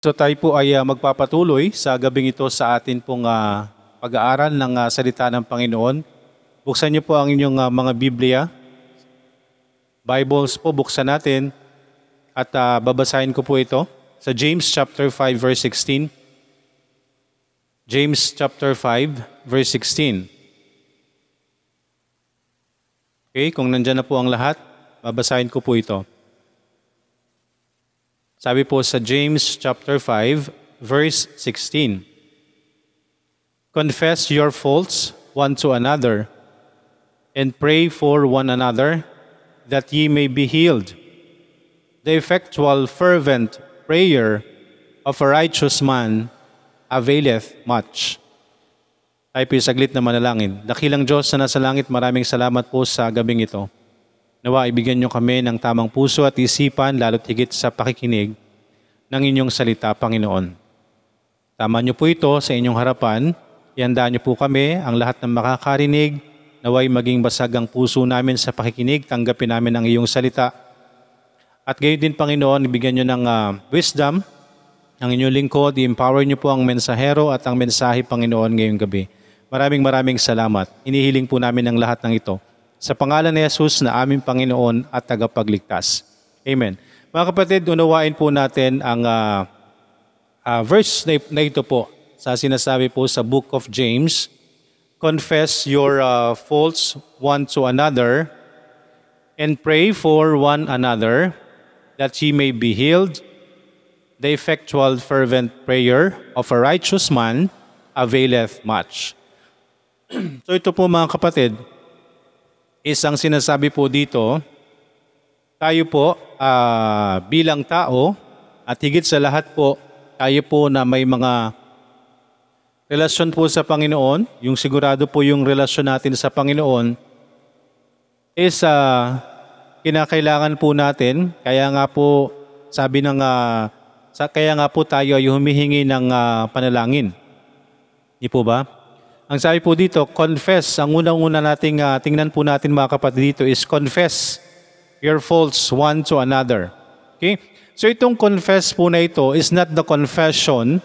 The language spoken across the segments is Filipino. So tayo po ay magpapatuloy sa gabing ito sa atin pong pag-aaral ng salita ng Panginoon. Buksan niyo po ang inyong mga Biblia. Bibles po buksan natin at babasahin ko po ito sa James chapter 5 verse 16. James chapter 5 verse 16. Okay, kung nandiyan na po ang lahat, babasahin ko po ito. Sabi po sa James chapter 5 verse 16. Confess your faults one to another and pray for one another that ye may be healed. The effectual fervent prayer of a righteous man availeth much. Tayo po yung saglit na manalangin. Dakilang Diyos na nasa langit, maraming salamat po sa gabing ito. Nawa, ibigyan niyo kami ng tamang puso at isipan, lalo't higit sa pakikinig ng inyong salita, Panginoon. Tama niyo po ito sa inyong harapan. Ihandaan niyo po kami, ang lahat ng makakarinig. Nawa'y maging basag ang puso namin sa pakikinig. Tanggapin namin ang iyong salita. At gayon din, Panginoon, ibigyan niyo ng wisdom ang inyong lingkod. I-empower niyo po ang mensahero at ang mensahe, Panginoon, ngayong gabi. Maraming salamat. Inihiling po namin ang lahat ng ito. Sa pangalan ni Jesus na aming Panginoon at tagapagligtas. Amen. Mga kapatid, unawain po natin ang verse na ito po sa sinasabi po sa Book of James. Confess your faults one to another and pray for one another that ye may be healed. The effectual fervent prayer of a righteous man availeth much. So ito po mga kapatid, isang sinasabi po dito, tayo po bilang tao at higit sa lahat po, tayo po na may mga relasyon po sa Panginoon, yung sigurado po yung relasyon natin sa Panginoon, is kinakailangan po natin, kaya nga po sabi ng, kaya nga po tayo ay humihingi ng panalangin. Hindi po ba? Ang sabi po dito, confess. Ang unang-una nating tingnan po natin mga kapatid dito is confess your faults one to another. Okay? So itong confess po na ito is not the confession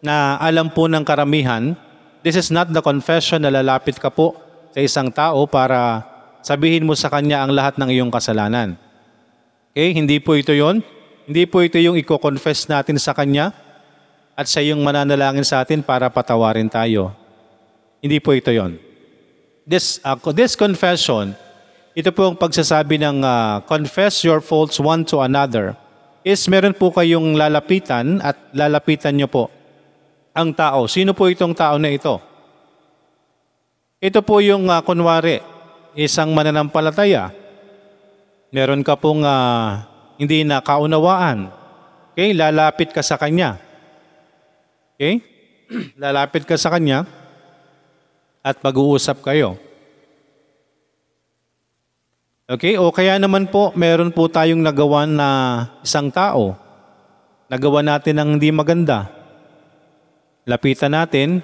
na alam po ng karamihan. This is not the confession na lalapit ka po sa isang tao para sabihin mo sa kanya ang lahat ng iyong kasalanan. Okay? Hindi po ito yon. Hindi po ito yung i-confess natin sa kanya at sa iyong mananalangin sa atin para patawarin tayo. Hindi po ito yon. This confession, ito po ang pagsasabi ng confess your faults one to another, is meron po kayong lalapitan at lalapitan nyo po ang tao. Sino po itong tao na ito? Ito po yung kunwari, isang mananampalataya. Meron ka pong hindi na kaunawaan. Okay? Lalapit ka sa kanya. Okay? Lalapit ka sa kanya at mag-uusap kayo. Okay? O kaya naman po, meron po tayong nagawa na isang tao. Nagawa natin ng hindi maganda. Lapitan natin,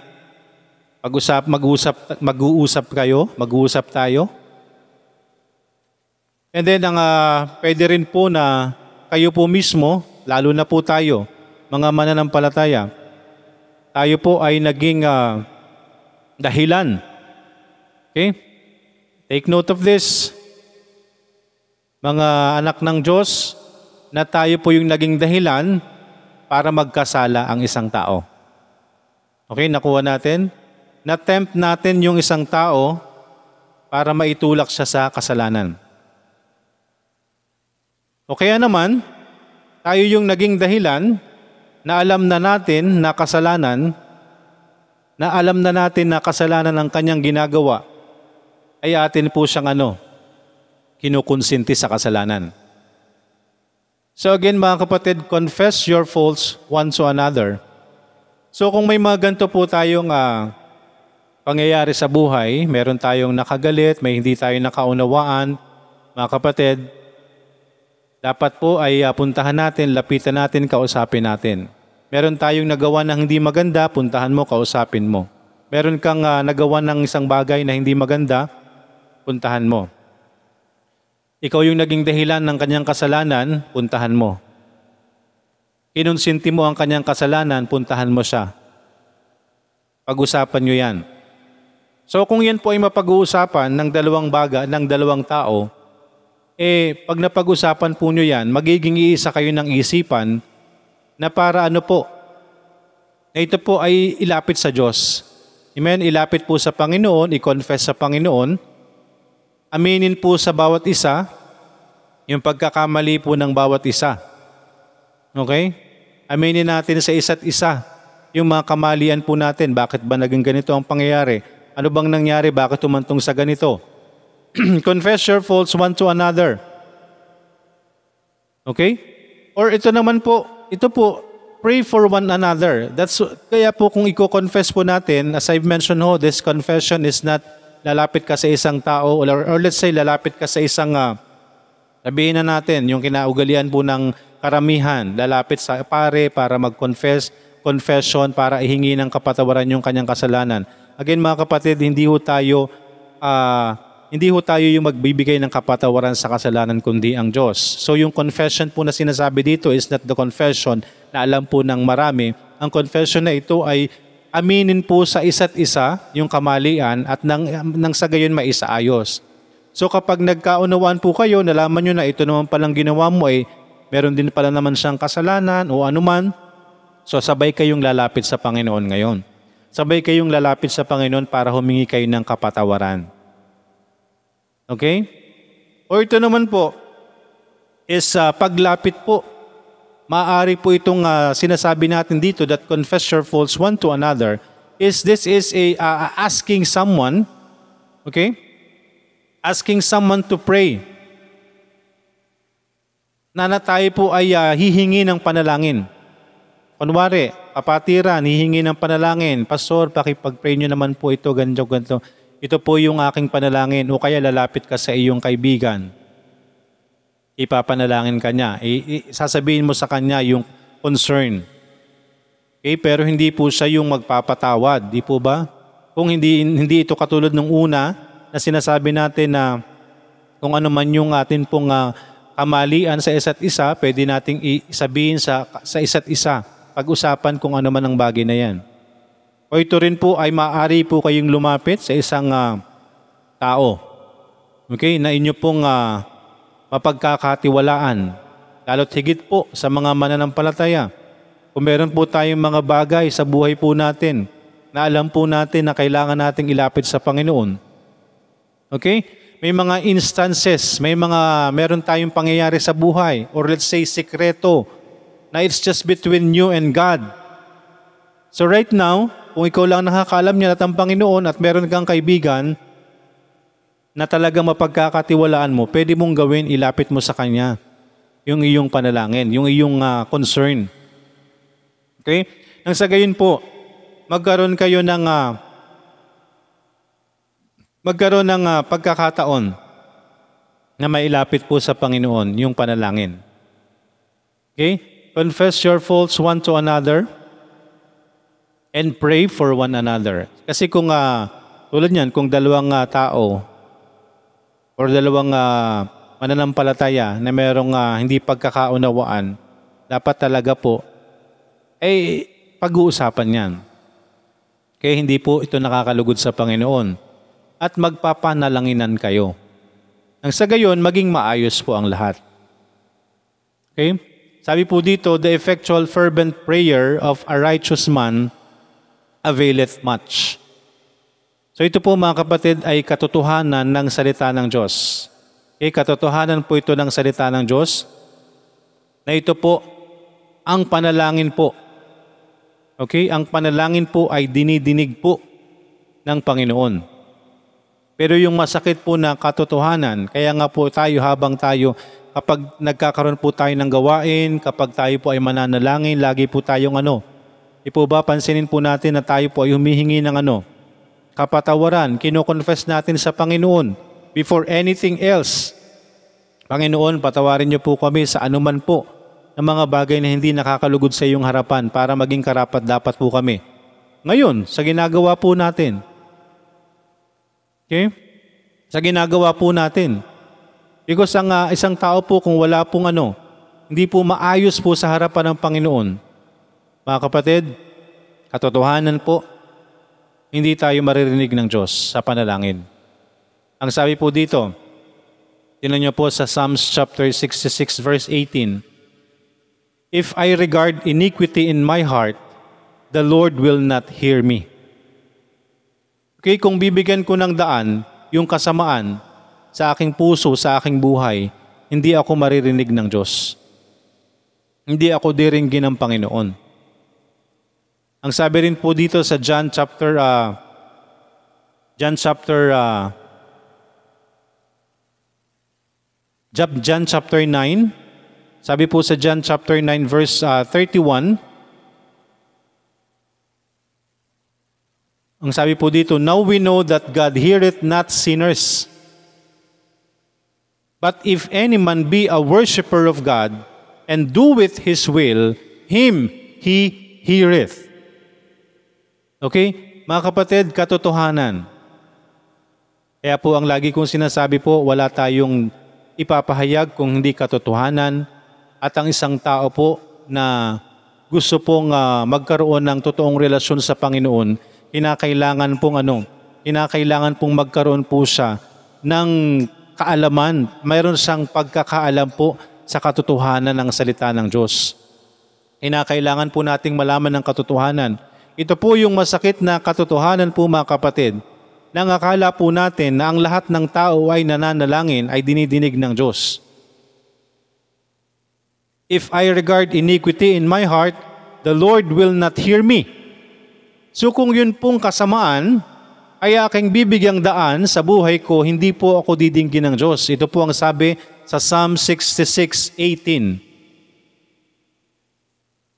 mag-uusap tayo. And then, pwede rin po na kayo po mismo, lalo na po tayo, mga mananampalataya, tayo po ay naging dahilan. Okay? Take note of this. Mga anak ng Diyos, na tayo po yung naging dahilan para magkasala ang isang tao. Okay, nakuha natin. Na-tempt natin yung isang tao para maitulak siya sa kasalanan. O kaya naman, tayo yung naging dahilan na alam na natin na kasalanan, na alam na natin na kasalanan ng kanyang ginagawa, ay atin po siyang kinukonsinti sa kasalanan. So again mga kapatid, confess your faults one to another. So kung may mga ganito po tayong pangyayari sa buhay, meron tayong nakagalit, may hindi tayong nakaunawaan, mga kapatid, dapat po ay puntahan natin, lapitan natin, kausapin natin. Meron tayong nagawa na hindi maganda, puntahan mo, kausapin mo. Meron kang nagawa ng isang bagay na hindi maganda, puntahan mo. Ikaw yung naging dahilan ng kanyang kasalanan, puntahan mo. Inunsinti mo ang kanyang kasalanan, puntahan mo siya. Pag-usapan nyo yan. So kung yan po ay mapag-uusapan ng dalawang tao, pag napag-usapan po nyo yan, magiging iisa kayo ng isipan na para ano po, na ito po ay ilapit sa Diyos. Amen? Ilapit po sa Panginoon, i-confess sa Panginoon, aminin po sa bawat isa, yung pagkakamali po ng bawat isa. Okay? Aminin natin sa isa't isa, yung mga kamalian po natin, bakit ba naging ganito ang pangyayari? Ano bang nangyari? Bakit tumantong sa ganito? Confess your faults one to another. Okay? Or ito naman po, ito po, pray for one another. Kaya po kung i-confess po natin, as I've mentioned ho, this confession is not lalapit ka sa isang tao or let's say lalapit ka sa isang, sabihin na natin, yung kinaugalian po ng karamihan, lalapit sa pare para mag-confess, confession para ihingi ng kapatawaran yung kanyang kasalanan. Again mga kapatid, hindi ho tayo yung magbibigay ng kapatawaran sa kasalanan kundi ang Diyos. So yung confession po na sinasabi dito is not the confession na alam po ng marami. Ang confession na ito ay aminin po sa isa't isa yung kamalian at nang sa gayon maisaayos. So kapag nagkaunawaan po kayo, nalaman nyo na ito naman palang ginawa mo ay meron din pala naman siyang kasalanan o anuman. So sabay kayong lalapit sa Panginoon ngayon. Sabay kayong lalapit sa Panginoon para humingi kayo ng kapatawaran. Okay? O ito naman po, is paglapit po. Maaari po itong sinasabi natin dito that confess your faults one to another. This is asking someone, okay? Asking someone to pray. Na tayo po ay hihingi ng panalangin. Kunwari, kapatiran, hihingi ng panalangin. Pastor, pakipag-pray nyo naman po ito, ganito, ganito. Ito po yung aking panalangin o kaya lalapit ka sa iyong kaibigan. Ipapanalangin ka niya. Sasabihin mo sa kanya yung concern. Okay, pero hindi po siya yung magpapatawad, di po ba? Kung hindi ito katulad nung una na sinasabi natin na kung ano man yung atin pong kamalian sa isa't isa, pwede nating isabihin sa isa't isa. Pag-usapan kung ano man ang bagay na yan. O ito rin po ay maaari po kayong lumapit sa isang tao. Okay, na inyo pong mapagkakatiwalaan. Lalo't higit po sa mga mananampalataya. Kung meron po tayong mga bagay sa buhay po natin na alam po natin na kailangan nating ilapit sa Panginoon. Okay? May mga instances, meron tayong pangyayari sa buhay or let's say sikreto na it's just between you and God. So right now, kung ikaw lang nakakaalam niya at ang Panginoon at meron kang kaibigan na talagang mapagkakatiwalaan mo, pwede mong gawin, ilapit mo sa Kanya yung iyong panalangin, yung iyong concern. Okay? Nang sa gayon po, magkaroon kayo ng pagkakataon na mailapit po sa Panginoon yung panalangin. Okay? Confess your faults one to another and pray for one another. Kasi kung tulad niyan, kung dalawang tao or dalawang mananampalataya na merong hindi pagkakaunawaan, dapat talaga po ay pag-uusapan niyan. Kaya hindi po ito nakakalugod sa Panginoon at magpapanalanginan kayo. Nang sa gayon, maging maayos po ang lahat. Okay? Sabi po dito, the effectual fervent prayer of a righteous man availeth much. So ito po mga kapatid ay katotohanan ng salita ng Diyos. Okay, katotohanan po ito ng salita ng Diyos na ito po ang panalangin po. Okay, ang panalangin po ay dinidinig po ng Panginoon. Pero yung masakit po na katotohanan, kaya nga po tayo habang tayo kapag nagkakaroon po tayo ng gawain, kapag tayo po ay mananalangin, lagi po tayong ano. Di po ba, pansinin po natin na tayo po ay humihingi ng ano? Kapatawaran, kino-confess natin sa Panginoon before anything else. Panginoon, patawarin niyo po kami sa anuman po ng mga bagay na hindi nakakalugod sa iyong harapan para maging karapat-dapat po kami. Ngayon, sa ginagawa po natin. Okay? Sa ginagawa po natin. Because ang isang tao po kung wala pong hindi po maayos po sa harapan ng Panginoon. Mga kapatid, katotohanan po, hindi tayo maririnig ng Diyos sa panalangin. Ang sabi po dito, tingnan niyo po sa Psalms chapter 66 verse 18. If I regard iniquity in my heart, the Lord will not hear me. Okay, kung bibigyan ko ng daan yung kasamaan sa aking puso, sa aking buhay, hindi ako maririnig ng Diyos. Hindi ako diringgin ng Panginoon. Ang sabi rin po dito sa John chapter 9, sabi po sa John chapter 9 verse 31, ang sabi po dito, now we know that God heareth not sinners, but if any man be a worshipper of God and doeth His will, him He heareth. Okay? Mga kapatid, katotohanan. Kaya po ang lagi kong sinasabi po, wala tayong ipapahayag kung hindi katotohanan, at ang isang tao po na gusto pong magkaroon ng totoong relasyon sa Panginoon, kinakailangan pong magkaroon po siya ng kaalaman, mayroon siyang pagkakaalam po sa katotohanan ng salita ng Diyos. Kinakailangan po nating malaman ng katotohanan. Ito po yung masakit na katotohanan po, mga kapatid. Nang akala po natin na ang lahat ng tao ay nananalangin, ay dinidinig ng Diyos. If I regard iniquity in my heart, the Lord will not hear me. So kung yun pong kasamaan, ay aking bibigyang daan sa buhay ko, hindi po ako didinggin ng Diyos. Ito po ang sabi sa Psalm 66:18.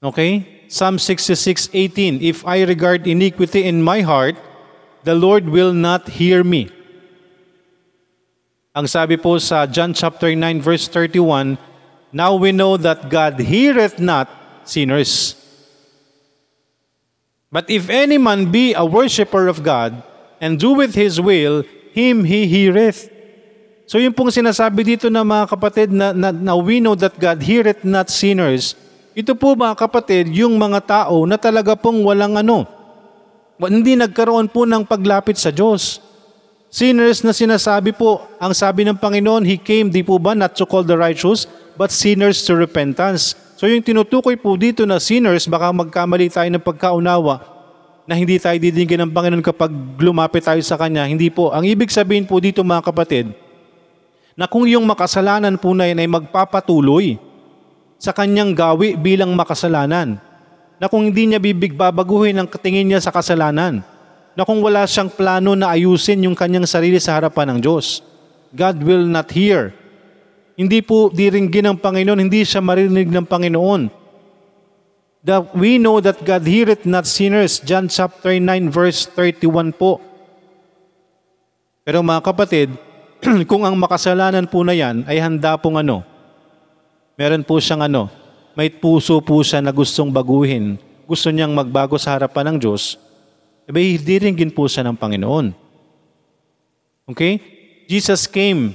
Okay? Psalm 66:18, if I regard iniquity in my heart, the Lord will not hear me. Ang sabi po sa John chapter 9 verse 31, now we know that God heareth not sinners. But if any man be a worshipper of God and doeth His will, him He heareth. So yung pong sinasabi dito na mga kapatid na we know that God heareth not sinners, ito po mga kapatid, yung mga tao na talaga pong walang hindi nagkaroon po ng paglapit sa Diyos. Sinners na sinasabi po, ang sabi ng Panginoon, He came, di po ba, not to call the righteous, but sinners to repentance. So yung tinutukoy po dito na sinners, baka magkamali tayo ng pagkaunawa na hindi tayo didinggin ng Panginoon kapag lumapit tayo sa Kanya. Hindi po. Ang ibig sabihin po dito mga kapatid, na kung yung makasalanan po na yan ay magpapatuloy sa Kanyang gawi bilang makasalanan, na kung hindi niya babaguhin ang tingin niya sa kasalanan, na kung wala siyang plano na ayusin yung kanyang sarili sa harapan ng Diyos, God will not hear. Hindi po diringgin ng Panginoon, hindi siya marinig ng Panginoon. That we know that God heareth not sinners, John chapter 9 verse 31 po. Pero mga kapatid, kung ang makasalanan po na yan ay handa pong meron po siyang may puso po siya na gustong baguhin, gusto niyang magbago sa harapan ng Diyos, diringgin po siya ng Panginoon. Okay? Jesus came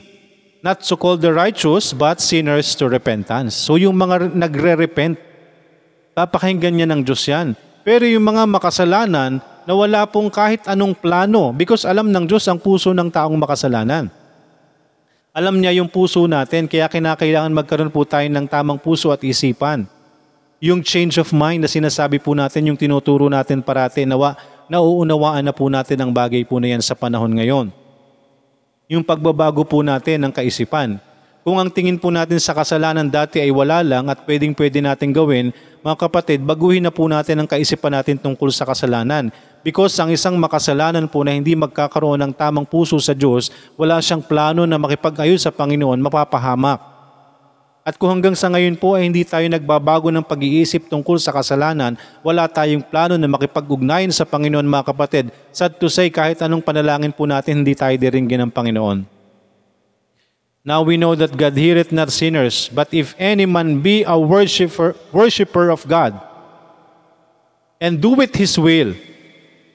not to call the righteous but sinners to repentance. So yung mga nagre-repent, papakinggan niya ng Diyos yan. Pero yung mga makasalanan na wala pong kahit anong plano, because alam ng Diyos ang puso ng taong makasalanan. Alam niya yung puso natin, kaya kinakailangan magkaroon po tayo ng tamang puso at isipan. Yung change of mind na sinasabi po natin, yung tinuturo natin parati, nauunawaan na po natin ang bagay po na yan sa panahon ngayon. Yung pagbabago po natin ng kaisipan. Kung ang tingin po natin sa kasalanan dati ay wala lang at pwedeng-pwede natin gawin, mga kapatid, baguhin na po natin ang kaisipan natin tungkol sa kasalanan. Because ang isang makasalanan po na hindi magkakaroon ng tamang puso sa Diyos, wala siyang plano na makipag-ayos sa Panginoon, mapapahamak. At kung hanggang sa ngayon po ay hindi tayo nagbabago ng pag-iisip tungkol sa kasalanan, wala tayong plano na makipag-ugnayan sa Panginoon, mga kapatid. Sad to say, kahit anong panalangin po natin, hindi tayo diringgin ng Panginoon. Now we know that God heareth not sinners, but if any man be a worshipper of God and doeth His will,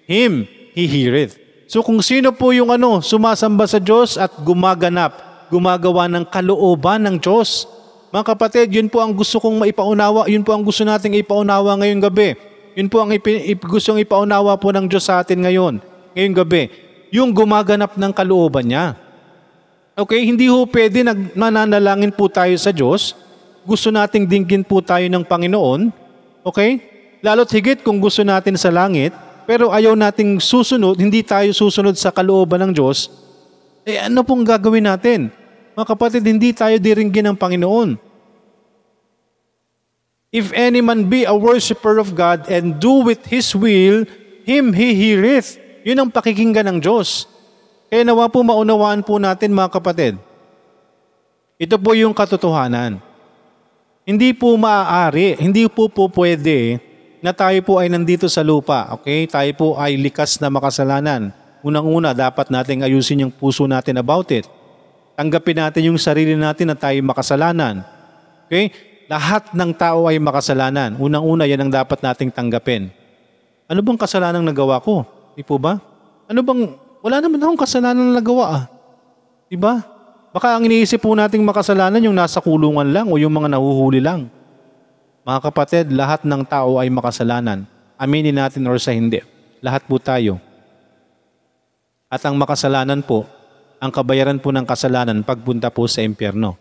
him He heareth. So kung sino po yung sumasamba sa Diyos at gumagawa ng kalooban ng Diyos, Mga kapatid, yun po ang gusto kong maipaunawa, yun po ang gusto nating ipaunawa ngayong gabi. Yun po ang gustong ipaunawa po ng Diyos sa atin ngayong gabi. Yung gumaganap ng kalooban niya. Okay, hindi ho pwede nananalangin po tayo sa Diyos. Gusto nating dinggin po tayo ng Panginoon. Okay? Lalo't higit kung gusto natin sa langit, pero ayaw nating susunod, hindi tayo susunod sa kalooban ng Diyos, eh ano pong gagawin natin? Mga kapatid, hindi tayo diringgin ng Panginoon. If any man be a worshipper of God and doeth His will, him he heareth. Yun ang pakikinggan ng Diyos. Kaya nawa po maunawaan po natin mga kapatid. Ito po yung katotohanan. Hindi po maaari, hindi po pwede na tayo po ay nandito sa lupa. Okay? Tayo po ay likas na makasalanan. Unang-una, dapat nating ayusin yung puso natin about it. Tanggapin natin yung sarili natin na tayo makasalanan. Okay? Lahat ng tao ay makasalanan. Unang-una, yan ang dapat nating tanggapin. Ano bang kasalanang nagawa ko? Di po ba? Ano bang, wala naman akong kasalanan na nagawa ah. Di ba? Baka ang iniisip po nating makasalanan yung nasa kulungan lang o yung mga nahuhuli lang. Mga kapatid, lahat ng tao ay makasalanan. Aminin natin or sa hindi. Lahat po tayo. At ang makasalanan po, ang kabayaran po ng kasalanan pagpunta po sa impyerno.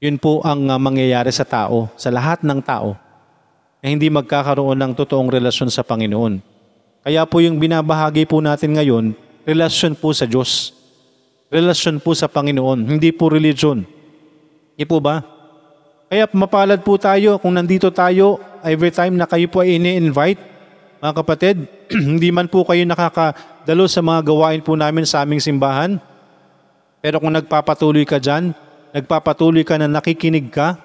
Yun po ang mangyayari sa tao, sa lahat ng tao, na hindi magkakaroon ng totoong relasyon sa Panginoon. Kaya po yung binabahagi po natin ngayon, relasyon po sa Diyos. Relasyon po sa Panginoon, hindi po religion. Di po ba? Kaya mapalad po tayo kung nandito tayo every time na kayo po ay ini-invite. Mga kapatid, hindi man po kayo nakakadalo sa mga gawain po namin sa aming simbahan. Pero kung nagpapatuloy ka dyan, nagpapatuloy ka na nakikinig ka,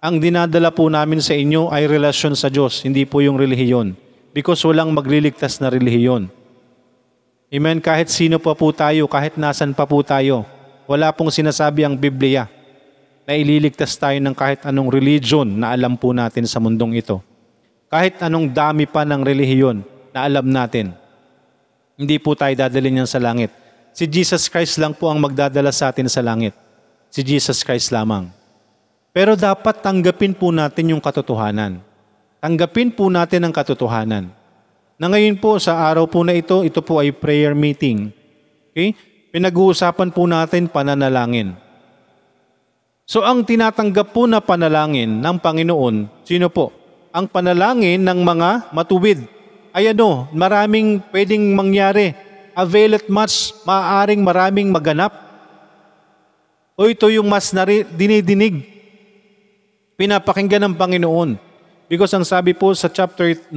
ang dinadala po namin sa inyo ay relasyon sa Diyos, hindi po yung relihiyon. Because walang magliligtas na relihiyon. Amen, kahit sino pa po tayo, kahit nasan pa po tayo, wala pong sinasabi ang Biblia na ililigtas tayo ng kahit anong religion na alam po natin sa mundong ito. Kahit anong dami pa ng relihiyon na alam natin, hindi po tayo dadalhin niyan sa langit. Si Jesus Christ lang po ang magdadala sa atin sa langit. Si Jesus Christ lamang. Pero dapat tanggapin po natin yung katotohanan. Tanggapin po natin ang katotohanan. Na ngayon po, sa araw po na ito po ay prayer meeting. Okay? Pinag-uusapan po natin pananalangin. So ang tinatanggap po na panalangin ng Panginoon, sino po? Ang panalangin ng mga matuwid. Ay ano, maraming pwedeng mangyari. Availeth much, maaaring maraming maganap. O ito yung mas dinidinig, pinapakinggan ng Panginoon. Because ang sabi po sa chapter 9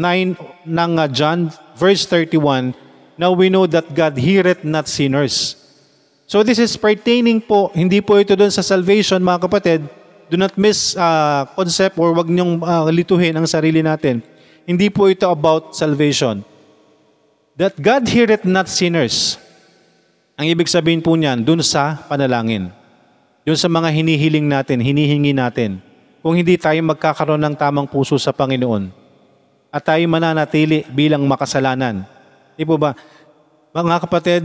ng John, verse 31, now we know that God heareth not sinners. So this is pertaining po, hindi po ito doon sa salvation mga kapatid. Do not miss concept or wag niyong lituhin ang sarili natin. Hindi po ito about salvation. That God heareth not sinners. Ang ibig sabihin po niyan, doon sa panalangin. Doon sa mga hinihiling natin, hinihingi natin. Kung hindi tayo magkakaroon ng tamang puso sa Panginoon at tayo mananatili bilang makasalanan. Di po ba? Mga kapatid,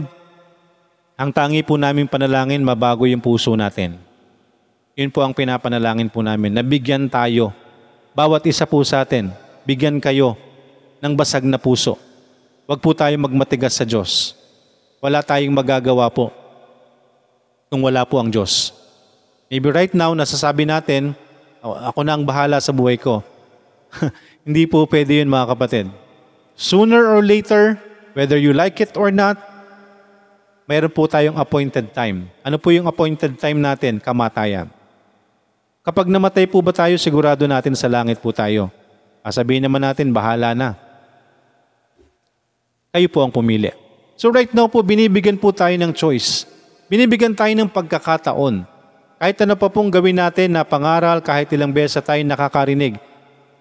ang tangi po namin panalangin, mabago yung puso natin. Yun po ang pinapanalangin po namin. Nabigyan tayo, bawat isa po sa atin, bigyan kayo ng basag na puso. Huwag po tayo magmatigas sa Diyos. Wala tayong magagawa po kung wala po ang Diyos. Maybe right now, nasasabi natin, ako na ang bahala sa buhay ko. Hindi po pwede yun mga kapatid. Sooner or later, whether you like it or not, mayroon po tayong appointed time. Ano po yung appointed time natin? Kamatayan. Kapag namatay po ba tayo, sigurado natin sa langit po tayo. Sabihin naman natin, bahala na. Kayo po ang pumili. So right now po, binibigyan po tayo ng choice. Binibigyan tayo ng pagkakataon. Kahit ano pa pong gawin natin na pangaral, kahit ilang beses tayo nakakarinig.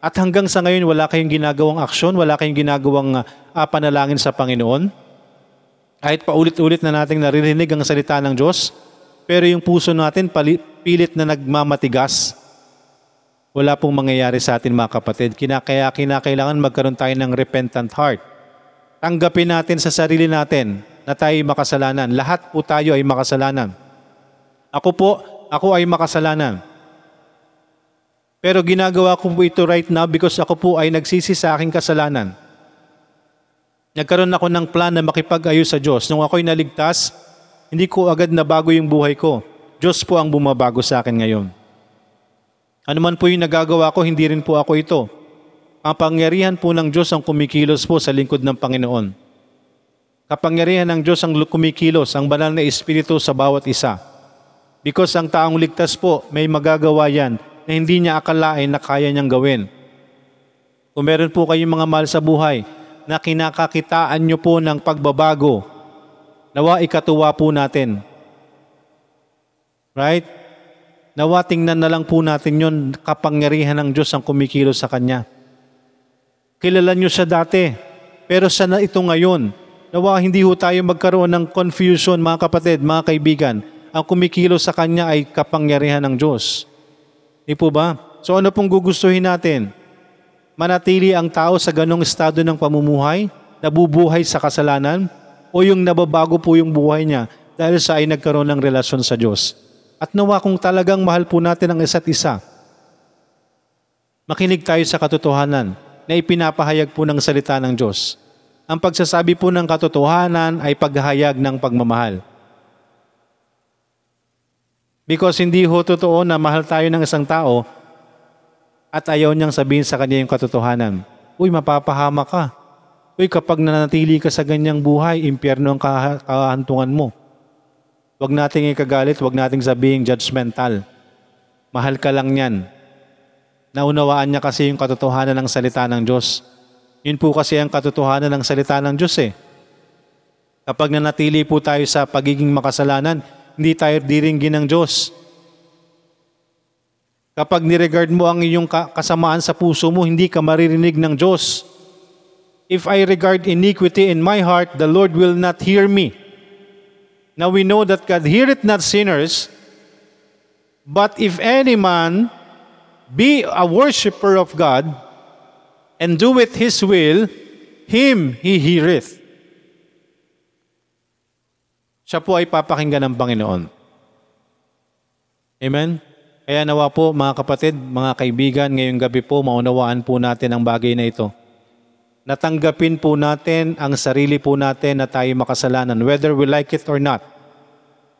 At hanggang sa ngayon, wala kayong ginagawang aksyon, wala kayong ginagawang panalangin sa Panginoon. Kahit paulit-ulit na nating naririnig ang salita ng Diyos, pero yung puso natin pilit na nagmamatigas, wala pong mangyayari sa atin mga kapatid. Kaya kinakailangan magkaroon tayo ng repentant heart. Tanggapin natin sa sarili natin na tayo ay makasalanan. Lahat po tayo ay makasalanan. Ako po, ako ay makasalanan. Pero ginagawa ko po ito right now because ako po ay nagsisi sa aking kasalanan. Nagkaroon ako ng plan na makipag-ayos sa Diyos. Nung ako'y naligtas, hindi ko agad nabago yung buhay ko. Diyos po ang bumabago sa akin ngayon. Ano man po yung nagagawa ko, hindi rin po ako ito. Ang pangyarihan po ng Diyos ang kumikilos po sa lingkod ng Panginoon. Kapangyarihan ng Diyos ang kumikilos, ang banal na Espiritu sa bawat isa. Because ang taong ligtas po, may magagawa yan na hindi niya akalain na kaya niyang gawin. Kung meron po kayong mga mahal sa buhay na kinakakitaan niyo po ng pagbabago, nawa ikatuwa po natin. Right? Nawa tingnan na lang po natin yun, kapangyarihan ng Diyos ang kumikilos sa Kanya. Kilala niyo siya dati, pero siya na ito ngayon. Nawa hindi ho tayo magkaroon ng confusion, mga kapatid, mga kaibigan. Ang kumikilos sa Kanya ay kapangyarihan ng Diyos. Di po ba? So ano pong gugustuhin natin? Manatili ang tao sa ganong estado ng pamumuhay, nabubuhay sa kasalanan, o yung nababago po yung buhay niya dahil sa ay nagkaroon ng relasyon sa Diyos. At nawa kung talagang mahal po natin ang isa't isa, makinig tayo sa katotohanan na ipinapahayag po ng salita ng Diyos. Ang pagsasabi po ng katotohanan ay paghahayag ng pagmamahal. Because hindi ho totoo na mahal tayo ng isang tao at ayaw niyang sabihin sa kanya yung katotohanan. Uy, mapapahama ka. Uy, kapag nanatili ka sa ganyang buhay, impyerno ang kahantungan mo. Huwag nating ikagalit, huwag nating sabihin judgmental. Mahal ka lang yan. Naunawaan niya kasi yung katotohanan ng salita ng Diyos. Yun po kasi ang katotohanan ng salita ng Diyos eh. Kapag nanatili po tayo sa pagiging makasalanan, hindi tayo diringgin ng Diyos. Kapag niregard mo ang iyong kasamaan sa puso mo, hindi ka maririnig ng Diyos. If I regard iniquity in my heart, the Lord will not hear me. Now we know that God heareth not sinners, but if any man be a worshipper of God and doeth His will, him He heareth. Siya po ay papakinggan ng Panginoon. Amen? Kaya nawa po mga kapatid, mga kaibigan, ngayong gabi po maunawaan po natin ang bagay na ito. Natanggapin po natin ang sarili po natin na tayo makasalanan, whether we like it or not.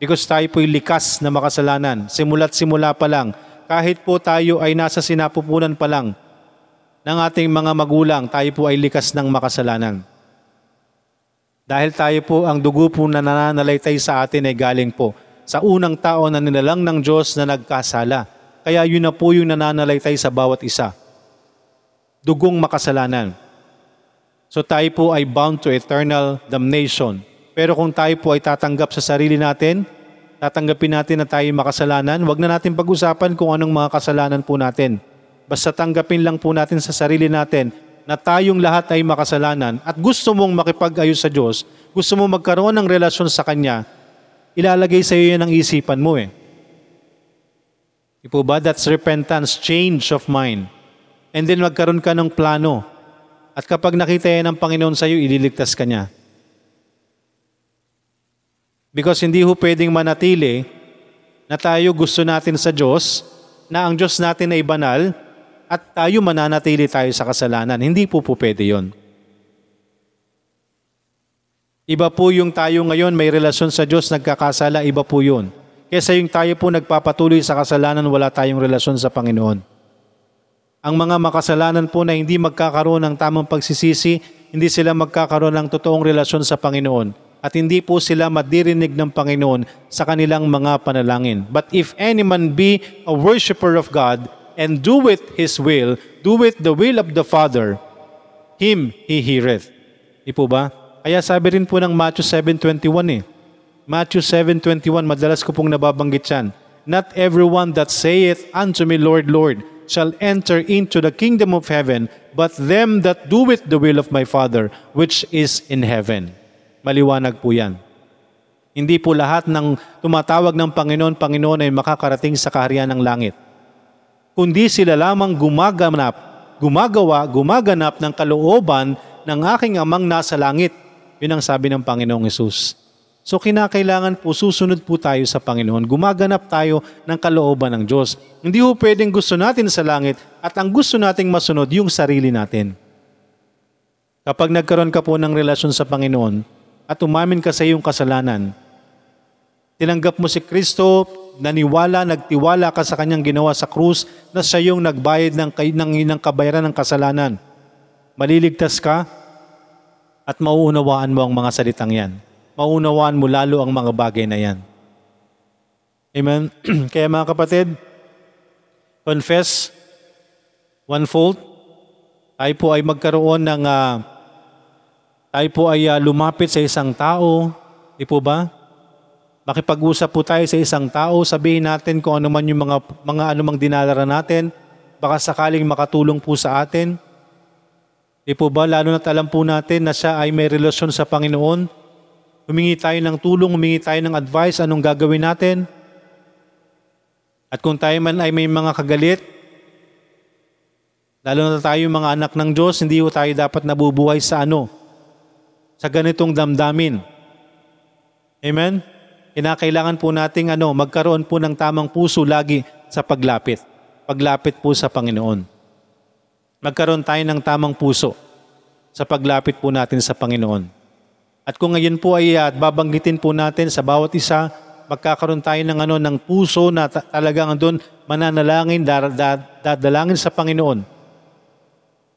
Because tayo po ay likas na makasalanan, simula't simula pa lang. Kahit po tayo ay nasa sinapupunan pa lang ng ating mga magulang, tayo po ay likas ng makasalanan. Dahil tayo po, ang dugo po na nananalaytay sa atin ay galing po sa unang tao na nilalang ng Diyos na nagkasala. Kaya yun na po yung nananalaytay sa bawat isa. Dugong makasalanan. So tayo po ay bound to eternal damnation. Pero kung tayo po ay tatanggap sa sarili natin, tatanggapin natin na tayo makasalanan, wag na natin pag-usapan kung anong mga kasalanan po natin. Basta tanggapin lang po natin sa sarili natin na tayong lahat ay makasalanan at gusto mong makipag-ayos sa Diyos, gusto mong magkaroon ng relasyon sa Kanya, ilalagay sa iyo yan ang isipan mo eh. Di po ba? That's repentance, change of mind. And then magkaroon ka ng plano. At kapag nakita yan ng Panginoon sa iyo, ililigtas ka niya. Because hindi ho pwedeng manatili na tayo gusto natin sa Diyos, na ang Diyos natin ay banal, at tayo mananatili tayo sa kasalanan. Hindi po pwede yun. Iba po yung tayo ngayon may relasyon sa Diyos, nagkakasala, iba po yun. Kesa yung tayo po nagpapatuloy sa kasalanan, wala tayong relasyon sa Panginoon. Ang mga makasalanan po na hindi magkakaroon ng tamang pagsisisi, hindi sila magkakaroon ng totoong relasyon sa Panginoon. At hindi po sila madirinig ng Panginoon sa kanilang mga panalangin. But if any man be a worshipper of God, and doeth His will, doeth the will of the Father, him He heareth. Di po ba? Kaya sabi rin po ng Matthew 7:21 eh. Matthew 7:21, madalas ko pong nababanggit yan. Not everyone that saith unto me, Lord, Lord, shall enter into the kingdom of heaven, but them that doeth the will of my Father, which is in heaven. Maliwanag po yan. Hindi po lahat ng tumatawag ng Panginoon, Panginoon ay makakarating sa kaharian ng langit. Kundi sila lamang gumaganap ng kalooban ng aking amang nasa langit. Yun ang sabi ng Panginoong Hesus. So kinakailangan po, susunod po tayo sa Panginoon. Gumaganap tayo ng kalooban ng Diyos. Hindi po pwedeng gusto natin sa langit at ang gusto nating masunod yung sarili natin. Kapag nagkaroon ka po ng relasyon sa Panginoon at umamin ka sa iyong kasalanan, tinanggap mo si Kristo, naniwala, nagtiwala ka sa kanyang ginawa sa krus na siya yung nagbayad ng kabayaran ng kasalanan. Maliligtas ka at mauunawaan mo ang mga salitang yan. Maunawaan mo lalo ang mga bagay na yan. Amen? Kaya mga kapatid, confess one fault. Tayo po ay magkaroon ng, tayo po ay lumapit sa isang tao. Di po ba? Makipag-usap po tayo sa isang tao. Sabihin natin kung ano man yung mga anumang dinalara natin. Baka sakaling makatulong po sa atin. Di po ba? Lalo na't alam po natin na siya ay may relasyon sa Panginoon. Humingi tayo ng tulong, humingi tayo ng advice, anong gagawin natin. At kung tayo man ay may mga kagalit, lalo na tayo mga anak ng Diyos, hindi tayo dapat nabubuhay sa sa ganitong damdamin. Amen? Kinakailangan po nating magkaroon po ng tamang puso lagi sa paglapit. Paglapit po sa Panginoon. Magkaroon tayo ng tamang puso sa paglapit po natin sa Panginoon. At kung ngayon po ay babanggitin po natin sa bawat isa, magkakaroon tayo ng ng puso na talagang doon mananalangin, dadalangin sa Panginoon.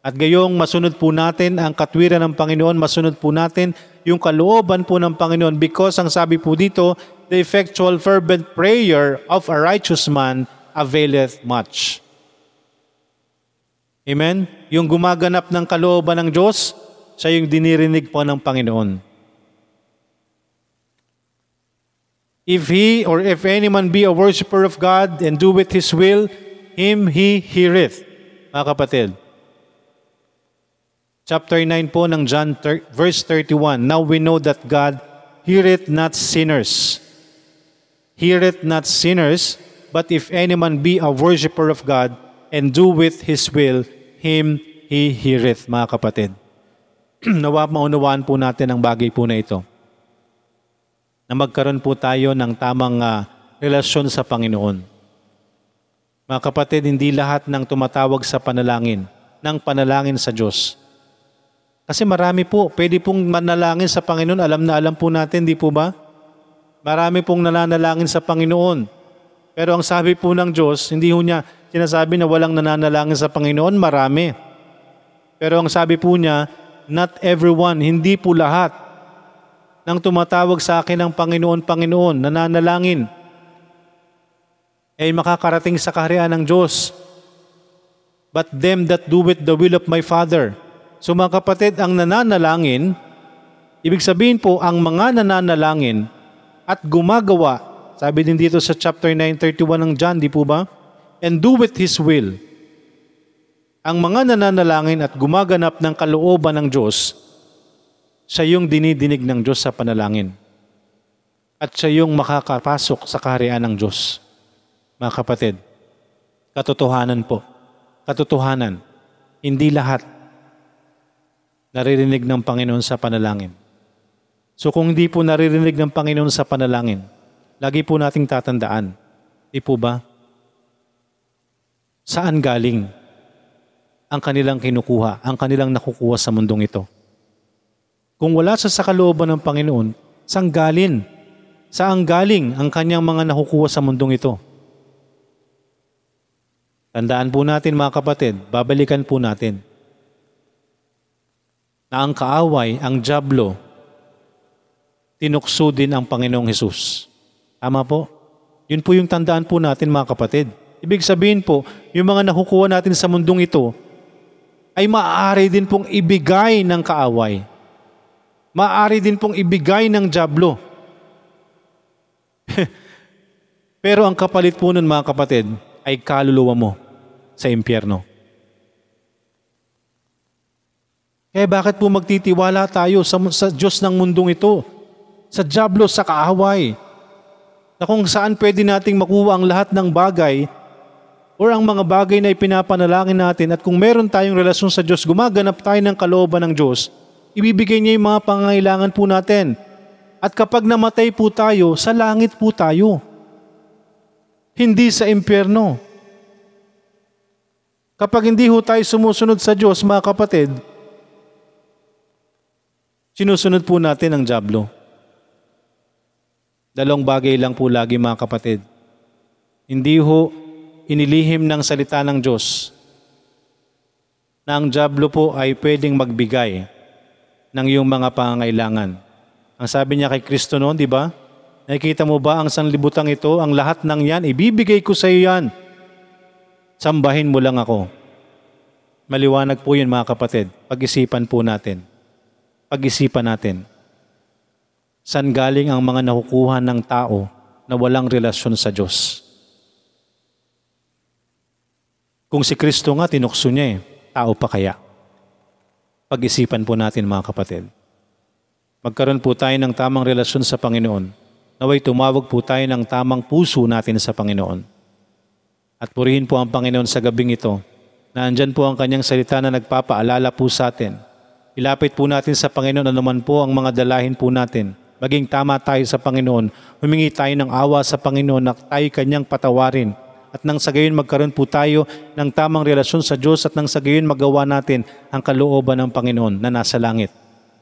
At gayong masunod po natin ang katwiran ng Panginoon, masunod po natin yung kalooban po ng Panginoon, because ang sabi po dito, the effectual fervent prayer of a righteous man availeth much. Amen? Yung gumaganap ng kalooban ng Diyos, siya yung dinirinig po ng Panginoon. If he or if any man be a worshiper of God and doeth His will, him He heareth. Mga kapatid, chapter 9 po ng John verse 31, now we know that God heareth not sinners. Heareth not sinners, but if any man be a worshiper of God and doeth His will, him He heareth. Mga kapatid, nawa maunawaan po natin ang bagay po na ito, na magkaroon po tayo ng tamang relasyon sa Panginoon. Mga kapatid, hindi lahat ng tumatawag sa panalangin, ng panalangin sa Diyos. Kasi marami po, pwede pong manalangin sa Panginoon, alam na alam po natin, di po ba? Marami pong nananalangin sa Panginoon. Pero ang sabi po ng Diyos, hindi po niya sinasabi na walang nananalangin sa Panginoon, marami. Pero ang sabi po niya, not everyone, hindi po lahat nang tumatawag sa akin ng Panginoon, Panginoon, nananalangin, ay makakarating sa kaharian ng Diyos. But them that doeth the will of my Father. So mga kapatid, ang nananalangin, ibig sabihin po, ang mga nananalangin at gumagawa, sabi din dito sa chapter 9:31 ng John, di po ba? And doeth His will. Ang mga nananalangin at gumaganap ng kalooban ng Diyos, siya yung dinidinig ng Diyos sa panalangin. At siya yung makakapasok sa kaharian ng Diyos. Mga kapatid, katotohanan po. Katotohanan. Hindi lahat naririnig ng Panginoon sa panalangin. So kung hindi po naririnig ng Panginoon sa panalangin, lagi po nating tatandaan. Di po ba? Saan galing ang kanilang kinukuha, ang kanilang nakukuha sa mundong ito? Kung wala sa kalooban ng Panginoon, saan galing ang kanyang mga nakukuha sa mundong ito? Tandaan po natin mga kapatid, babalikan po natin na ang kaaway, ang dyablo, tinukso din ang Panginoong Hesus. Tama po? Yun po yung tandaan po natin mga kapatid. Ibig sabihin po, yung mga nakukuha natin sa mundong ito ay maaari din pong ibigay ng kaaway. Maaari din pong ibigay ng dyablo. Pero ang kapalit po nun, mga kapatid, ay kaluluwa mo sa impyerno. Kaya bakit po magtitiwala tayo sa Diyos ng mundong ito? Sa dyablo, sa kaaway? Na kung saan pwede nating makuha ang lahat ng bagay o ang mga bagay na ipinapanalangin natin, at kung meron tayong relasyon sa Diyos, gumaganap tayo ng kalooban ng Diyos, ibibigay niya yung mga pangangailangan po natin. At kapag namatay po tayo, sa langit po tayo. Hindi sa impyerno. Kapag hindi ho tayo sumusunod sa Diyos, mga kapatid, sinusunod po natin ang dyablo. Dalawang bagay lang po lagi, mga kapatid. Hindi ho inilihim ng salita ng Diyos na ang dyablo po ay pwedeng magbigay ng iyong mga pangangailangan. Ang sabi niya kay Kristo noon, di ba? Nakikita mo ba ang sanlibutan ito? Ang lahat ng yan, ibibigay ko sa iyo yan. Sambahin mo lang ako. Maliwanag po yun, mga kapatid. Pag-isipan po natin. Pag-isipan natin. San galing ang mga nakukuha ng tao na walang relasyon sa Diyos? Kung si Kristo nga, tinukso niya eh. Tao pa kaya? Pag-isipan po natin, mga kapatid. Magkaroon po tayo ng tamang relasyon sa Panginoon. Naway tumawag po tayo ng tamang puso natin sa Panginoon. At purihin po ang Panginoon sa gabing ito na andyan po ang kanyang salita na nagpapaalala po sa atin. Ilapit po natin sa Panginoon anuman po ang mga dalahin po natin. Maging tama tayo sa Panginoon. Humingi tayo ng awa sa Panginoon na tayo kanyang patawarin. At nang sa gayon magkaroon po tayo ng tamang relasyon sa Diyos at nang sa gayon magawa natin ang kalooban ng Panginoon na nasa langit.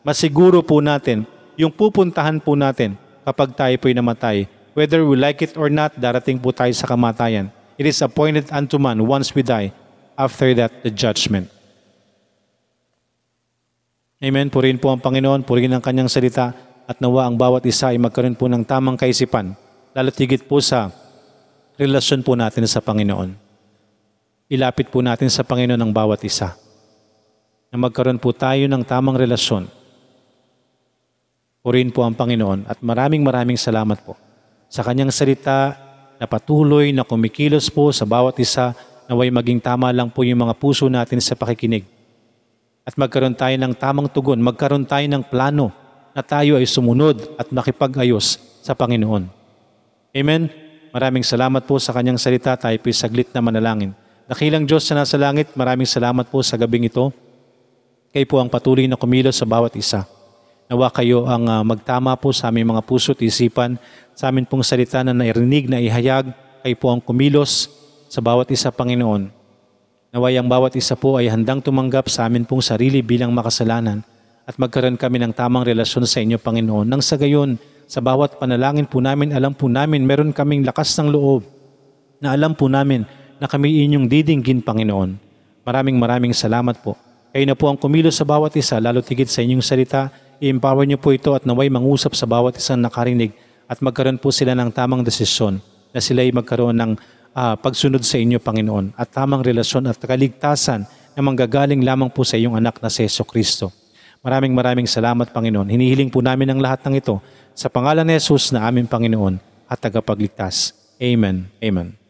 Masiguro po natin, yung pupuntahan po natin kapag tayo po'y namatay. Whether we like it or not, darating po tayo sa kamatayan. It is appointed unto man once we die. After that, the judgment. Amen. Purihin po ang Panginoon, purihin ang kanyang salita at nawa ang bawat isa ay magkaroon po ng tamang kaisipan. Lalo't higit po sa relasyon po natin sa Panginoon. Ilapit po natin sa Panginoon ang bawat isa na magkaroon po tayo ng tamang relasyon. Purihin po ang Panginoon at maraming salamat po sa kanyang salita na patuloy na kumikilos po sa bawat isa na way maging tama lang po yung mga puso natin sa pakikinig. At magkaroon tayo ng tamang tugon, magkaroon tayo ng plano na tayo ay sumunod at makipag-ayos sa Panginoon. Amen? Maraming salamat po sa kanyang salita. Tayo po'y saglit na manalangin. Dakilang Diyos na nasa langit, maraming salamat po sa gabing ito. Kayo po ang patuloy na kumilos sa bawat isa. Nawa kayo ang magtama po sa aming mga puso't isipan, sa amin pong salita na nairinig, na ihayag. Kayo po ang kumilos sa bawat isa, Panginoon. Nawa ang bawat isa po ay handang tumanggap sa amin pong sarili bilang makasalanan at magkaroon kami ng tamang relasyon sa inyo, Panginoon. Nang sa gayon, sa bawat panalangin po namin, alam po namin, meron kaming lakas ng loob na alam po namin na kami inyong didinggin, Panginoon. Maraming salamat po. Kayo na po ang kumilos sa bawat isa, lalo't higit sa inyong salita. I-empower niyo po ito at naway mangusap sa bawat isang nakarinig at magkaroon po sila ng tamang desisyon na sila'y magkaroon ng pagsunod sa inyo, Panginoon, at tamang relasyon at kaligtasan na manggagaling lamang po sa iyong anak na si Jesucristo. Maraming salamat, Panginoon. Hinihiling po namin ang lahat ng ito sa pangalan ni Jesus na aming Panginoon at tagapagligtas. Amen. Amen.